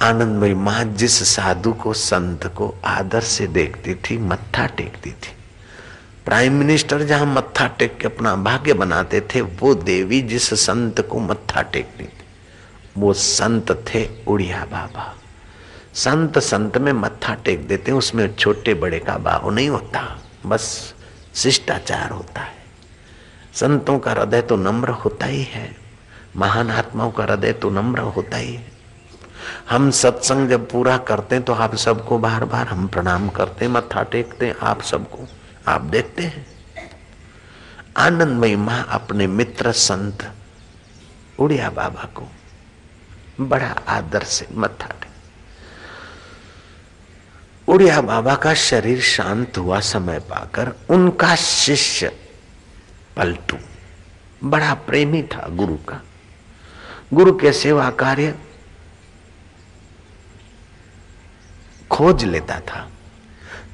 आनंदमयी माँ जिस साधु को, संत को आदर से देखती थी, मत्था टेकती थी, प्राइम मिनिस्टर जहाँ मत्था टेक के अपना भाग्य बनाते थे, वो देवी जिस संत को मत्था टेकती थी, वो संत थे उड़िया बाबा। संत संत में मत्था टेक देते हैं, उसमें छोटे बड़े का भाव नहीं होता, बस शिष्टाचार होता है। संतों का हृदय तो नम्र होता ही है, महान आत्माओं का हृदय तो नम्र होता ही है। हम सत्संग जब पूरा करते हैं तो आप सबको बार बार हम प्रणाम करते हैं, मत्था टेकते हैं, आप सबको आप देखते हैं। आनंदमयी माँ अपने मित्र संत उड़िया बाबा को बड़ा आदर से मत्था टेक। उड़िया बाबा का शरीर शांत हुआ समय पाकर उनका शिष्य पलटू बड़ा प्रेमी था गुरु का। गुरु के सेवा कार्य खोज लेता था।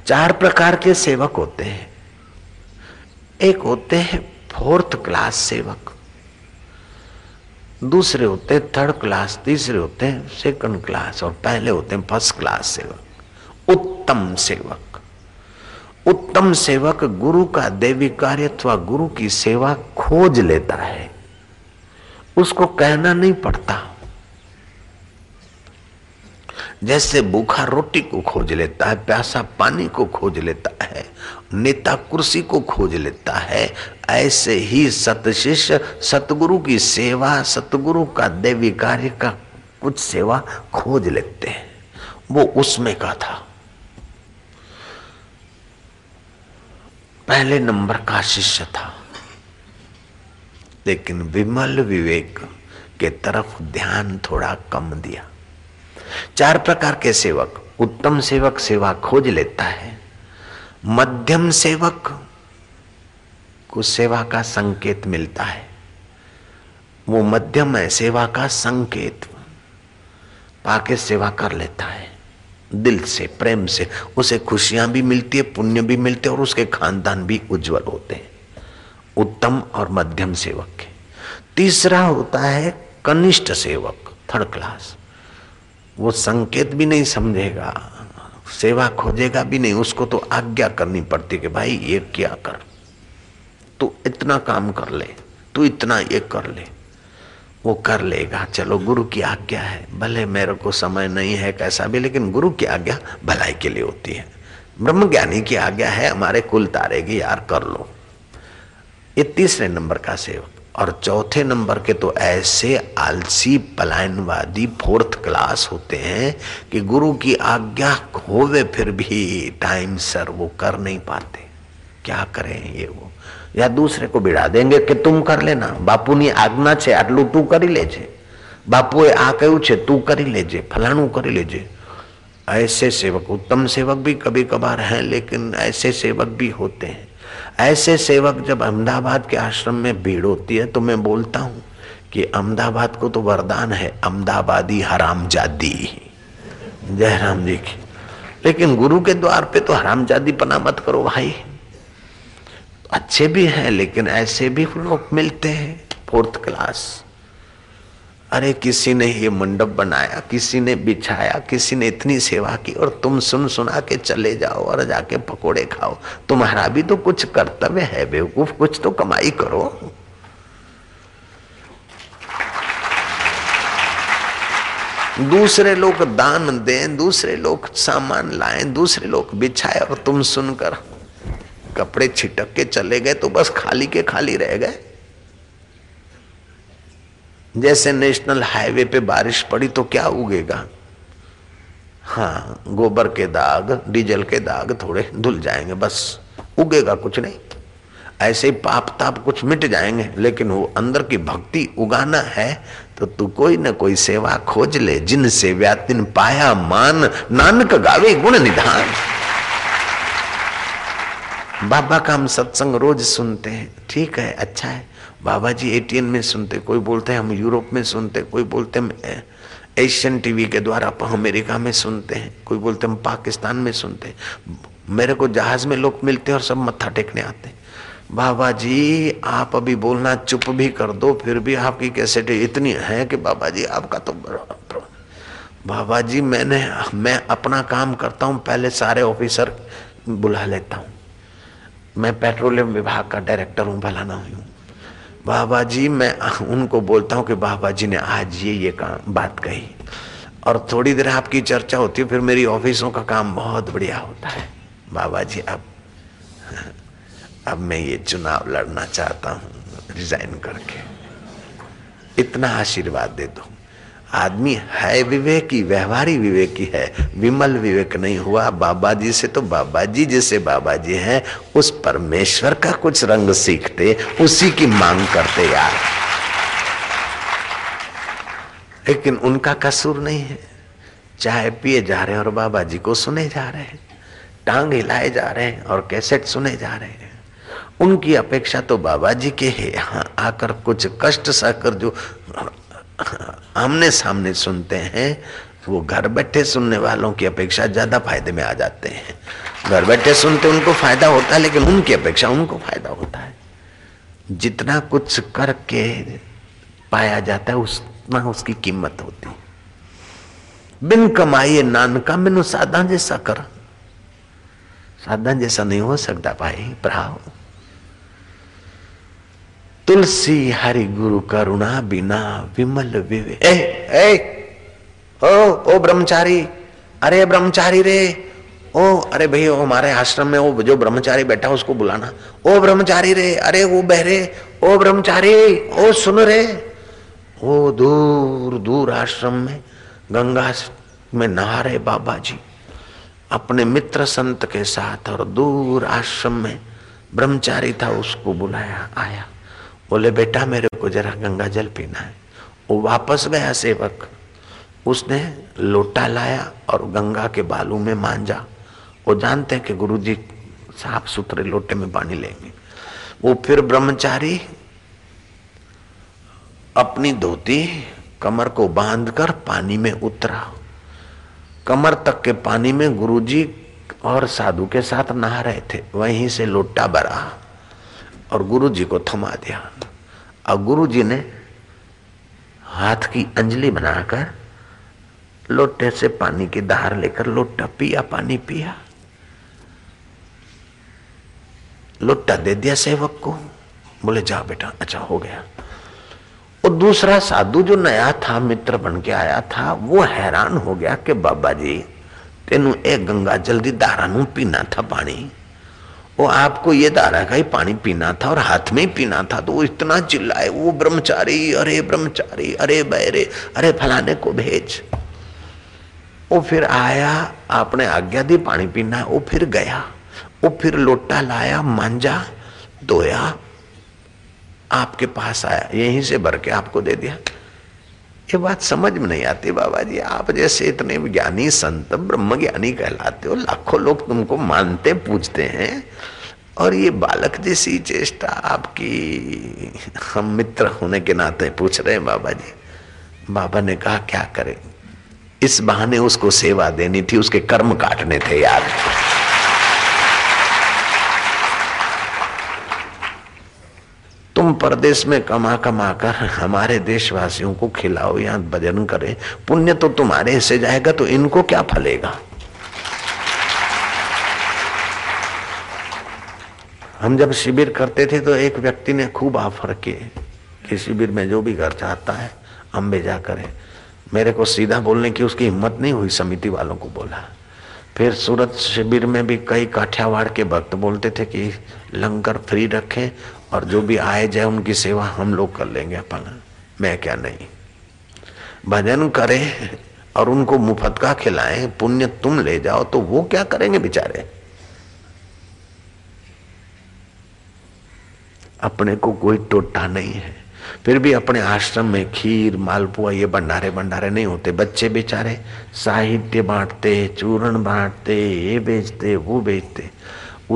चार प्रकार के सेवक होते हैं। एक होते हैं फोर्थ क्लास सेवक, दूसरे होते हैं थर्ड क्लास, तीसरे होते हैं सेकंड क्लास, और पहले होते हैं फर्स्ट क्लास सेवक, उत्तम सेवक। उत्तम सेवक गुरु का देवी कार्य अथवा गुरु की सेवा खोज लेता है, उसको कहना नहीं पड़ता। जैसे भूखा रोटी को खोज लेता है, प्यासा पानी को खोज लेता है, नेता कुर्सी को खोज लेता है, ऐसे ही सतशिष्य सतगुरु की सेवा, सतगुरु का देवी कार्य का कुछ सेवा खोज लेते हैं। वो उसमें का था। पहले नंबर का शिष्य था, लेकिन विमल विवेक के तरफ ध्यान थोड़ा कम दिया। चार प्रकार के सेवक, उत्तम सेवक सेवा खोज लेता है, मध्यम सेवक को सेवा का संकेत मिलता है, वो मध्यम है सेवा का संकेत पाके सेवा कर लेता है दिल से, प्रेम से, उसे खुशियां भी मिलती है, पुण्य भी मिलते और उसके खानदान भी उज्जवल होते हैं। उत्तम और मध्यम सेवक के तीसरा होता है कनिष्ठ सेवक, थर्ड क्लास। वो संकेत भी नहीं समझेगा, सेवा खोजेगा भी नहीं, उसको तो आज्ञा करनी पड़ती कि भाई ये क्या कर, तू इतना काम कर ले, तू इतना ये कर ले। वो कर लेगा, चलो गुरु की आज्ञा है, भले मेरे को समय नहीं है कैसा भी, लेकिन गुरु की आज्ञा भलाई के लिए होती है। ब्रह्मज्ञानी की आज्ञा है हमारे कुल तारेगी यार, कर लो। ये तीसरे नंबर का सेवक। और चौथे नंबर के तो ऐसे आलसी पलायनवादी फोर्थ क्लास होते हैं कि गुरु की आज्ञा होवे फिर भी टाइम सर वो कर नहीं पाते। क्या करें ये वो, या दूसरे को बिड़ा देंगे कि तुम कर लेना, बापूनी आज्ञा छे आटलू तू करी लेजे, बापूए आ कह्युं छे तू करी लेजे, फलाणू करी लेजे। ऐसे सेवक, उत्तम सेवक भी कभी कभार हैं, लेकिन ऐसे सेवक भी होते हैं। ऐसे सेवक जब अहमदाबाद के आश्रम में भीड़ होती है तो मैं बोलता हूं कि अहमदाबाद को तो वरदान है अहमदाबादी हरामजादी, जय राम जी की, लेकिन गुरु के द्वार पे तो हरामजादी पना मत करो भाई। अच्छे भी हैं लेकिन ऐसे भी लोग मिलते हैं फोर्थ क्लास। अरे किसी ने ये मंडप बनाया, किसी ने बिछाया, किसी ने इतनी सेवा की, और तुम सुन सुना के चले जाओ और जाके पकोड़े खाओ। तुम्हारा भी तो कुछ कर्तव्य है बेवकूफ, कुछ तो कमाई करो। दूसरे लोग दान दें, दूसरे लोग सामान लाएं, दूसरे लोग बिछाए, और तुम सुनकर कपड़े छिटक के चले गए तो बस खाली के खाली रह गए। जैसे नेशनल हाईवे पे बारिश पड़ी तो क्या उगेगा? हाँ, गोबर के दाग, डीजल के दाग थोड़े धुल जाएंगे, बस उगेगा कुछ नहीं। ऐसे पाप ताप कुछ मिट जाएंगे, लेकिन वो अंदर की भक्ति उगाना है तो तू कोई ना कोई सेवा खोज ले। जिन से व्यातिन पाया मान, नानक गावे गुण निधान। बाबा का हम सत्संग रोज सुनते हैं, ठीक है, अच्छा है। बाबा जी एटीएन में सुनते, कोई बोलते हैं हम यूरोप में सुनते, कोई बोलते हैं एशियन टीवी के द्वारा अमेरिका में सुनते हैं, कोई बोलते हम पाकिस्तान में सुनते। मेरे को जहाज में लोग मिलते हैं और सब मत्था टेकने आते हैं। बाबा जी आप अभी बोलना चुप भी कर दो, फिर भी आपकी कैसेट इतनी है कि बाबा जी आपका तो बाबा जी मैं अपना काम करता हूँ, पहले सारे ऑफिसर बुला लेता हूँ, मैं पेट्रोलियम विभाग का डायरेक्टर हूँ, भला ना हूँ। बाबा जी मैं उनको बोलता हूँ कि बाबा जी ने आज ये बात कही, और थोड़ी देर आपकी चर्चा होती है, फिर मेरी ऑफिसों का काम बहुत बढ़िया होता है। बाबा जी अब मैं ये चुनाव लड़ना चाहता हूँ रिजाइन करके, इतना आशीर्वाद दे दो। आदमी है विवेकी, व्यवहारी विवेकी है, विमल विवेक नहीं हुआ बाबा जी से तो बाबा जी जैसे बाबा जी हैं उस परमेश्वर का कुछ रंग सीखते, उसी की मांग करते यार। लेकिन उनका कसूर नहीं है, चाय पिए जा रहे हैं और बाबा जी को सुने जा रहे हैं, टांग हिलाए जा रहे हैं और कैसेट सुने जा रहे हैं। उनकी अपेक्षा तो बाबा जी के है, यहाँ आकर कुछ कष्ट सहकर जो आमने सामने सुनते हैं वो घर बैठे सुनने वालों की अपेक्षा ज्यादा फायदे में आ जाते हैं। घर बैठे सुनते उनको फायदा होता है, लेकिन उनकी अपेक्षा उनको फायदा होता है। जितना कुछ करके पाया जाता है उतना उसकी कीमत होती है। बिन कमाइए नानका मेनू सादा जैसा कर, सादा जैसा नहीं हो सकता भाई भ्राव। तुलसी हरि गुरु करुणा बिना विमल विवेक। ए ए ओ ब्रह्मचारी, अरे ब्रह्मचारी रे, ओ अरे भाई वो हमारे आश्रम में वो जो ब्रह्मचारी बैठा उसको बुलाना। ओ ब्रह्मचारी रे, अरे वो बहरे, ओ ब्रह्मचारी, ओ सुन रे। ओ दूर दूर आश्रम में गंगा में नहा रहे बाबा जी अपने मित्र संत के साथ, और दूर आश्रम में ब्रह्मचारी था उसको बुलाया, आया, बोले बेटा मेरे को जरा गंगा जल पीना है। वो वापस गया सेवक, उसने लोटा लाया और गंगा के बालू में मांझा। वो जानते हैं कि गुरुजी साफ सुथरे लोटे में पानी लेंगे। वो फिर ब्रह्मचारी अपनी धोती कमर को बांधकर पानी में उतरा, कमर तक के पानी में गुरुजी और साधु के साथ नहा रहे थे। वहीं से लोटा भरा और गुरुजी को थमा दिया, और गुरुजी ने हाथ की अंजलि बनाकर लोटे से पानी की धार लेकर लोटा पिया, पानी पिया, लोटा दे दिया सेवक को, बोले जा बेटा, अच्छा हो गया। और दूसरा साधु जो नया था, मित्र बन के आया था, वो हैरान हो गया कि बाबा जी तेनू एक गंगा जल्दी धारा नू पीना था पानी, वो आपको ये धारा का ही पानी पीना था और हाथ में ही पीना था। तो वो इतना चिल्लाए, वो ब्रह्मचारी, अरे ब्रह्मचारी, अरे बैरे, अरे फलाने को भेज। वो फिर आया, आपने आज्ञा दी पानी पीना, वो फिर गया, वो फिर लोटा लाया, मांझा, धोया, आपके पास आया, यहीं से भर के आपको दे दिया। ये बात समझ में नहीं आती बाबा जी, आप जैसे इतने ज्ञानी संत ब्रह्म ज्ञानी कहलाते हो, लाखों लोग तुमको मानते पूजते हैं, और ये बालक जैसी चेष्टा आपकी। हम मित्र होने के नाते पूछ रहे हैं बाबा जी। बाबा ने कहा क्या करें, इस बहाने उसको सेवा देनी थी, उसके कर्म काटने थे यार। तुम परदेश में कमा कमा कर हमारे देशवासियों को खिलाओ या भजन करें, पुण्य तो तुम्हारे हिस्से जाएगा, तो इनको क्या फलेगा। हम जब शिविर करते थे तो एक व्यक्ति ने खूब ऑफर किए कि शिविर में जो भी घर चाहता है हम भेजा करें। मेरे को सीधा बोलने की उसकी हिम्मत नहीं हुई, समिति वालों को बोला। फिर सूरत शिविर में भी कई काठियावाड़ के भक्त बोलते थे कि लंगर फ्री रखें और जो भी आए जाए उनकी सेवा हम लोग कर लेंगे अपन, मैं क्या नहीं, भजन करें और उनको मुफ्त का खिलाएं, पुण्य तुम ले जाओ। तो वो क्या करेंगे बेचारे, अपने को कोई टोटा नहीं है। फिर भी अपने आश्रम में खीर मालपुआ ये भंडारे भंडारे नहीं होते, बच्चे बेचारे साहित्य बांटते, चूर्ण बांटते, ये बेचते वो बेचते,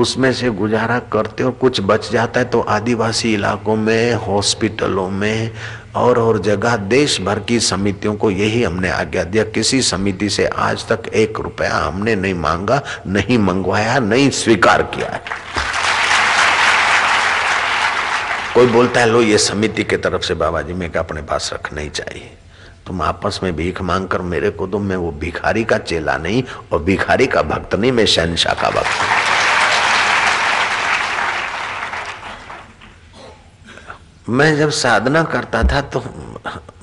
उसमें से गुजारा करते, और कुछ बच जाता है तो आदिवासी इलाकों में, हॉस्पिटलों में और जगह देश भर की समितियों को यही हमने आज्ञा दिया। किसी समिति से आज तक एक रुपया हमने नहीं मांगा, नहीं मंगवाया, नहीं स्वीकार किया है। कोई बोलता है लो ये समिति के तरफ से बाबा जी, मैं अपने पास रखना ही चाहिए, तुम आपस में भीख मांग कर मेरे को दो, मैं वो भिखारी का चेला नहीं और भिखारी का भक्त नहीं, मैं शहंशाह का भक्त हूं। मैं जब साधना करता था तो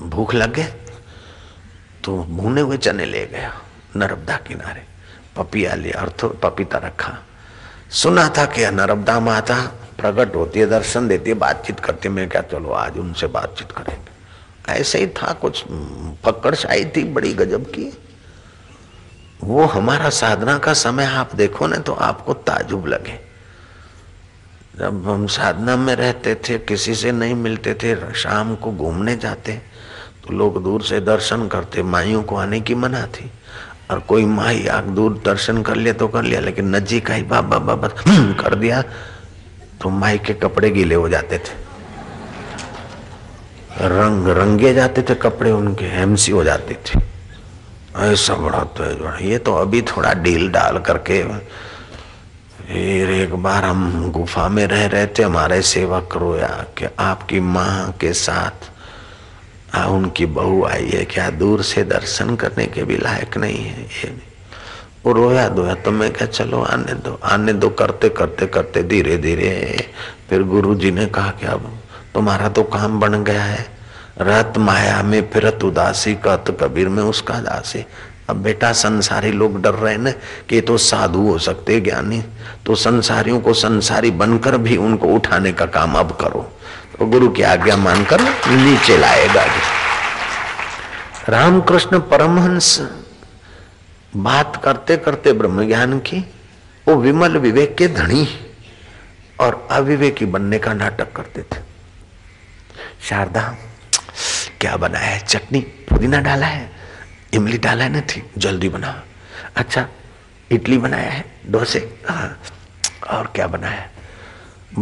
भूख लग गई तो भुने हुए चने ले गया नर्मदा किनारे, पपिया लिया और पपीता रखा। सुना था कि नर्मदा माता प्रकट होती है, दर्शन देती है, बातचीत करती है। मैं क्या चलो आज उनसे बातचीत करेंगे, ऐसे ही था कुछ पकड़शाई थी बड़ी गजब की। वो हमारा साधना का समय आप देखो ना तो आपको ताजुब लगे। जब हम साधना में रहते थे किसी से नहीं मिलते थे, शाम को घूमने जाते तो लोग दूर से दर्शन करते, माइयों को आने की मना थी और कोई माई आग दूर दर्शन कर लिया तो कर लिया, लेकिन नजीक आई बाबा बाबा कर दिया तो माई के कपड़े गीले हो जाते थे, रंग रंगे जाते थे कपड़े उनके, एमसी हो जाते थे। ऐसा बड़ा तो ये तो अभी थोड़ा डील डाल करके। फिर एक बार हम गुफा में रह रहे थे, हमारे सेवक रोया कि आपकी माँ के साथ उनकी बहू आई है, क्या दूर से दर्शन करने के भी लायक नहीं है ये। वो रोया धोया तो मैं क्या चलो आने दो करते करते करते धीरे धीरे। फिर गुरु जी ने कहा कि अब तुम्हारा तो काम बन गया है, रत माया में फिरत उदासी कहत कबीर में उसका दासी। अब बेटा संसारी लोग डर रहे ना कि तो साधु हो सकते ज्ञानी, तो संसारियों को संसारी बनकर भी उनको उठाने का काम अब करो। तो गुरु की आज्ञा मानकर नीचे लाएगा। रामकृष्ण परमहंस बात करते करते ब्रह्म ज्ञान की, वो विमल विवेक के धनी और अविवेकी बनने का नाटक करते थे। शारदा क्या बनाया है, चटनी पुदीना डाला है, इमली डाला है ना, ठीक जल्दी बना। अच्छा इडली बनाया है, डोसे, हाँ और क्या बनाया है।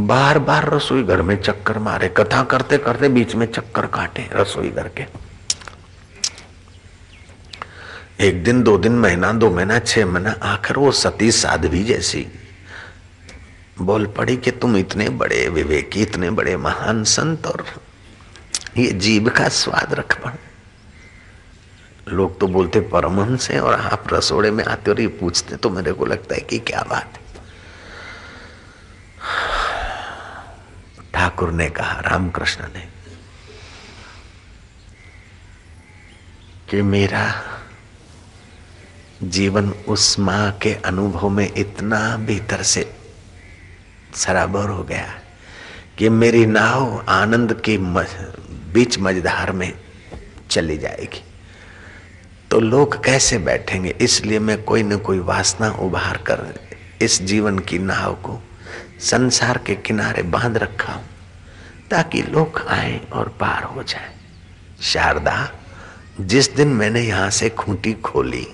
बार बार रसोई घर में चक्कर मारे, कथा करते करते बीच में चक्कर काटे रसोई घर के। एक दिन, दो दिन, महीना, दो महीना, छह महीना, आखिर वो सती साध्वी जैसी बोल पड़ी कि तुम इतने बड़े विवेकी, इतने बड़े महान संत और ये जीभ का स्वाद रख पा। लोग तो बोलते परमहंस हैं और आप रसोड़े में आते और ये पूछते, तो मेरे को लगता है कि क्या बात है। ठाकुर ने कहा, रामकृष्ण ने, कि मेरा जीवन उस माँ के अनुभव में इतना भीतर से सराबोर हो गया कि मेरी नाव आनंद के बीच मझधार में चली जाएगी तो लोग कैसे बैठेंगे। इसलिए मैं कोई न कोई वासना उभार कर इस जीवन की नाव को संसार के किनारे बांध रखा हूं ताकि लोग आए और पार हो जाए। शारदा, जिस दिन मैंने यहाँ से खूंटी खोली,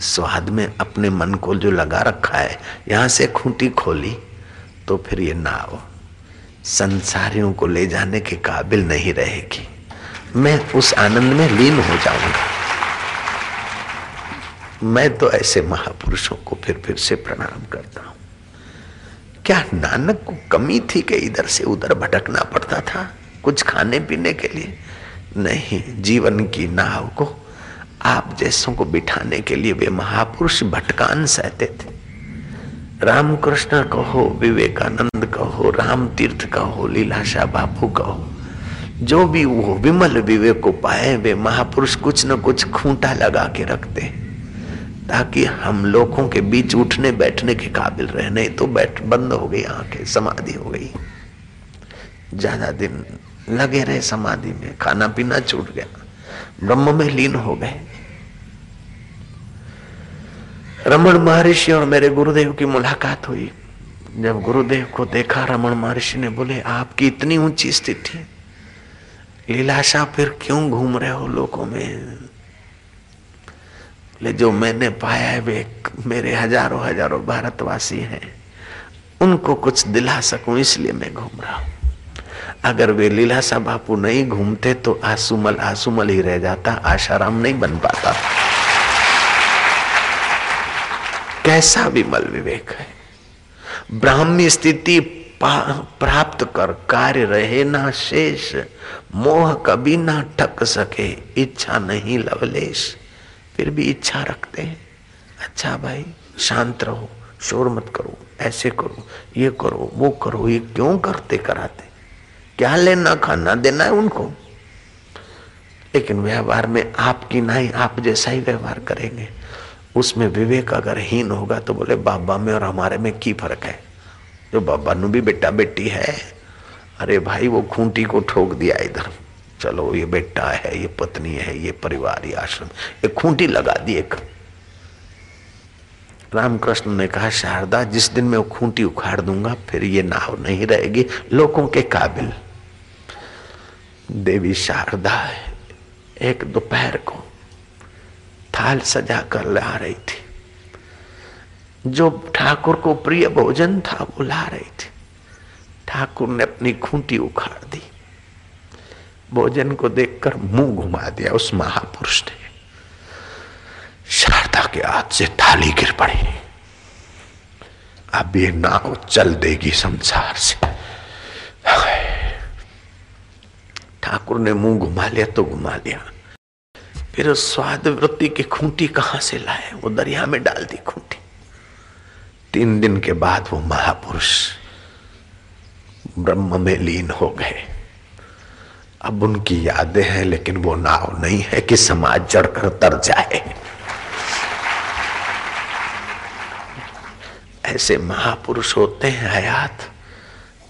स्वाद में अपने मन को जो लगा रखा है, यहाँ से खूंटी खोली तो फिर ये नाव संसारियों को ले जाने के काबिल नहीं रहेगी। मैं उस आनंद में लीन हो जाऊंगा। मैं तो ऐसे महापुरुषों को फिर से प्रणाम करता हूँ। क्या नानक को कमी थी कि इधर से उधर भटकना पड़ता था कुछ खाने पीने के लिए? नहीं, जीवन की नाव को आप जैसों को बिठाने के लिए वे महापुरुष भटकान सहते थे। रामकृष्ण कहो, विवेकानंद कहो, राम तीर्थ कहो, लीलाशा बापू कहो, जो भी वो विमल विवेक को पाए वे महापुरुष कुछ न कुछ खूंटा लगा के रखते ताकि हम लोगों के बीच उठने बैठने के काबिल रहे। नहीं तो बंद हो गई आंखें, समाधि हो गई, ज्यादा दिन लगे रहे समाधि में, खाना पीना छूट गया, ब्रह्म में लीन हो गए। रमण महर्षि और मेरे गुरुदेव की मुलाकात हुई। जब गुरुदेव को देखा, रमण महर्षि ने बोले, आपकी इतनी ऊंची स्थिति, लीलाशा फिर क्यों घूम रहे हो लोगों में? ले जो मैंने पाया है वे मेरे हजारों हजारों भारतवासी हैं, उनको कुछ दिला सकूं इसलिए मैं घूम रहा हूं। अगर वे लीलाशा बापू नहीं घूमते तो आंसू मल ही रह जाता, आशाराम नहीं बन पाता। कैसा विमल विवेक है। ब्राह्मी स्थिति प्राप्त कर कार्य रहे ना शेष, मोह कभी ना ठक सके, इच्छा नहीं लवलेश। फिर भी इच्छा रखते हैं, अच्छा भाई शांत रहो, शोर मत करो, ऐसे करो, ये करो, वो करो, ये क्यों करते कराते, क्या लेना खाना देना है उनको। लेकिन व्यवहार में आपकी नहीं, आप जैसा ही व्यवहार करेंगे, उसमें विवेक अगर हीन होगा तो बोले बाबा में और हमारे में की फर्क है, जो बाबा नु भी बेटा बेटी है, अरे भाई वो खूंटी को ठोक दिया इधर, चलो ये बेटा है, ये पत्नी है, ये परिवार, ये आश्रम, ये खूंटी लगा दी एक। रामकृष्ण ने कहा शारदा जिस दिन मैं वो खूंटी उखाड़ दूंगा फिर ये नाव नहीं रहेगी लोगों के काबिल। देवी शारदा एक दोपहर को थाल सजा कर ला रही थी, जो ठाकुर को प्रिय भोजन था वो ला रही थी। ठाकुर ने अपनी खूंटी उखाड़ दी, भोजन को देखकर मुंह घुमा दिया उस महापुरुष ने। शारदा के हाथ से थाली गिर पड़ी। अब ये नाव चल देगी संसार से। ठाकुर ने मुंह घुमा लिया तो घुमा लिया। फिर उस स्वाद वृत्ति की खूंटी कहां से लाए, वो दरिया में डाल दी खूंटी। 3 दिन के बाद वो महापुरुष ब्रह्म में लीन हो गए। अब उनकी यादें हैं लेकिन वो नाव नहीं है कि समाज जड़कर तर जाए। ऐसे महापुरुष होते हैं हयात,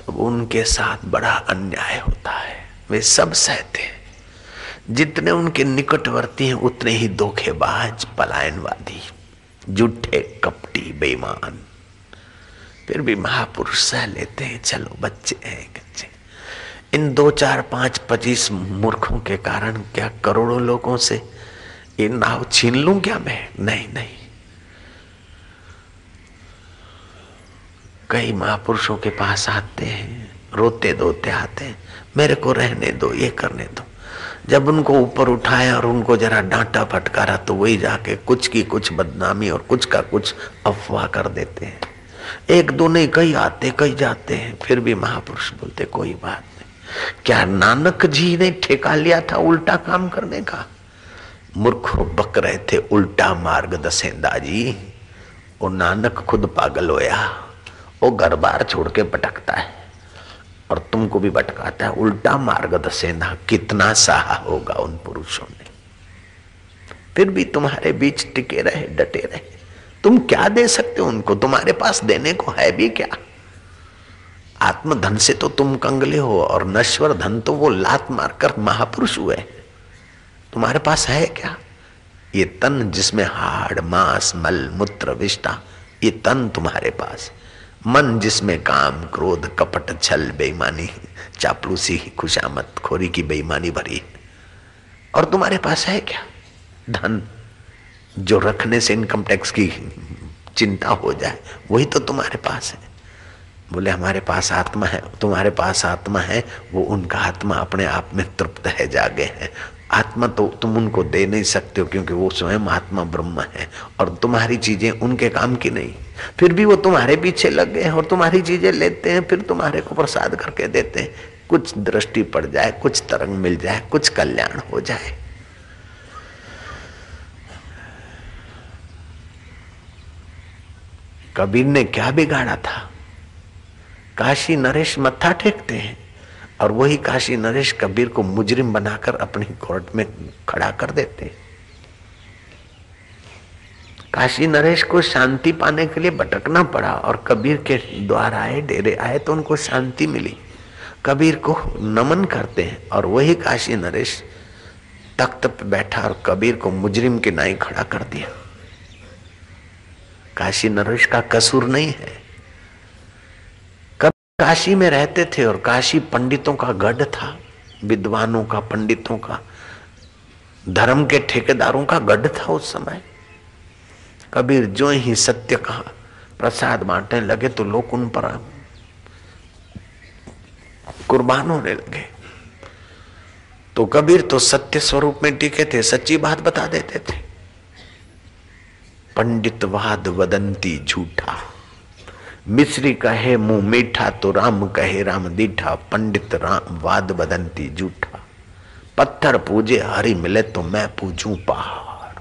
तब उनके साथ बड़ा अन्याय होता है। वे सब सहते हैं, जितने उनके निकटवर्ती हैं उतने ही धोखेबाज, पलायनवादी, झूठे, कपटी, बेईमान। फिर भी महापुरुष सह लेते हैं, चलो बच्चे हैं कच्चे। इन 2, 4, 5, 25 मूर्खों के कारण क्या करोड़ों लोगों से ये नाव छीन लूं क्या मैं? नहीं नहीं। कई महापुरुषों के पास आते हैं, रोते धोते आते हैं, मेरे को रहने दो, ये करने दो। जब उनको ऊपर उठाया और उनको जरा डांटा फटकारा तो वही जाके कुछ की कुछ बदनामी और कुछ का कुछ अफवाह कर देते हैं। 1, 2 नहीं, कई आते कई जाते हैं। फिर भी महापुरुष बोलते कोई बात नहीं। क्या नानक जी ने ठेका लिया था उल्टा काम करने का? मूर्खों बक रहे थे उल्टा मार्ग दसेंदा जी। वो नानक खुद पागल होया, वो घर बार छोड़ के भटकता है और तुमको भी भटकाता है। उल्टा मार्ग दसेना, कितना साहा होगा उन पुरुषों ने। फिर भी तुम्हारे बीच टिके रहे, डटे रहे। तुम क्या दे सकते हो उनको? तुम्हारे पास देने को है भी क्या? आत्मधन से तो तुम कंगले हो और नश्वर धन तो वो लात मारकर महापुरुष हुए। तुम्हारे पास है क्या? ये तन जिसमें हाड़, मांस, मल, मूत्र, विष्ठा, ये तन तुम्हारे पास। मन जिसमें काम, क्रोध, कपट, छल, बेईमानी, चापलूसी, खुशामत खोरी की बेईमानी भरी। और तुम्हारे पास है क्या? धन जो रखने से इनकम टैक्स की चिंता हो जाए, वही तो तुम्हारे पास है। बोले हमारे पास आत्मा है। तुम्हारे पास आत्मा है, वो उनका आत्मा अपने आप में तृप्त है, जागे है। आत्मा तो तुम उनको दे नहीं सकते हो क्योंकि वो स्वयं आत्मा ब्रह्म है और तुम्हारी चीजें उनके काम की नहीं। फिर भी वो तुम्हारे पीछे लग गए और तुम्हारी चीजें लेते हैं, फिर तुम्हारे को प्रसाद करके देते हैं। कुछ दृष्टि पड़ जाए, कुछ तरंग मिल जाए, कुछ कल्याण हो जाए। कबीर ने क्या बिगाड़ा था? काशी नरेश मत्था टेकते हैं और वही काशी नरेश कबीर को मुजरिम बनाकर अपनी कोर्ट में खड़ा कर देते। काशी नरेश को शांति पाने के लिए भटकना पड़ा और कबीर के द्वार आए, डेरे आए तो उनको शांति मिली। कबीर को नमन करते हैं और वही काशी नरेश तख्त पर बैठा और कबीर को मुजरिम के नाई खड़ा कर दिया। काशी नरेश का कसूर नहीं है। काशी में रहते थे और काशी पंडितों का गढ़ था, विद्वानों का, पंडितों का, धर्म के ठेकेदारों का गढ़ था उस समय। कबीर जो ही सत्य कहा, प्रसाद बांटने लगे तो लोग उन पर कुर्बान होने लगे। तो कबीर तो सत्य स्वरूप में टिके थे, सच्ची बात बता देते थे। पंडित वाद वदंती झूठा, मिश्री कहे मुंह मीठा तो राम कहे राम दीठा, पंडित राम वाद बदंती जूठा, पत्थर पूजे हरि मिले तो मैं पूजूं पहाड़।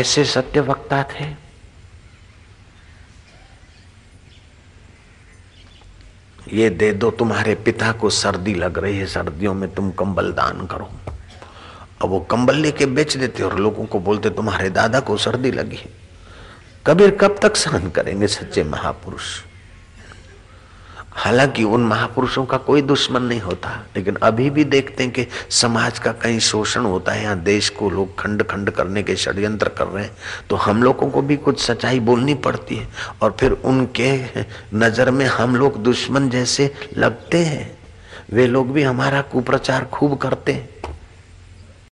ऐसे सत्य वक्ता थे। ये दे दो, तुम्हारे पिता को सर्दी लग रही है, सर्दियों में तुम कंबल दान करो। अब वो कंबल लेके बेच देते और लोगों को बोलते तुम्हारे दादा को सर्दी लगी है। कबीर कब तक सहन करेंगे सच्चे महापुरुष? हालांकि उन महापुरुषों का कोई दुश्मन नहीं होता, लेकिन अभी भी देखते हैं कि समाज का कहीं शोषण होता है, यहाँ देश को लोग खंड खंड करने के षड्यंत्र कर रहे हैं, तो हम लोगों को भी कुछ सच्चाई बोलनी पड़ती है और फिर उनके नज़र में हम लोग दुश्मन जैसे लगते हैं। वे लोग भी हमारा कुप्रचार खूब करते हैं।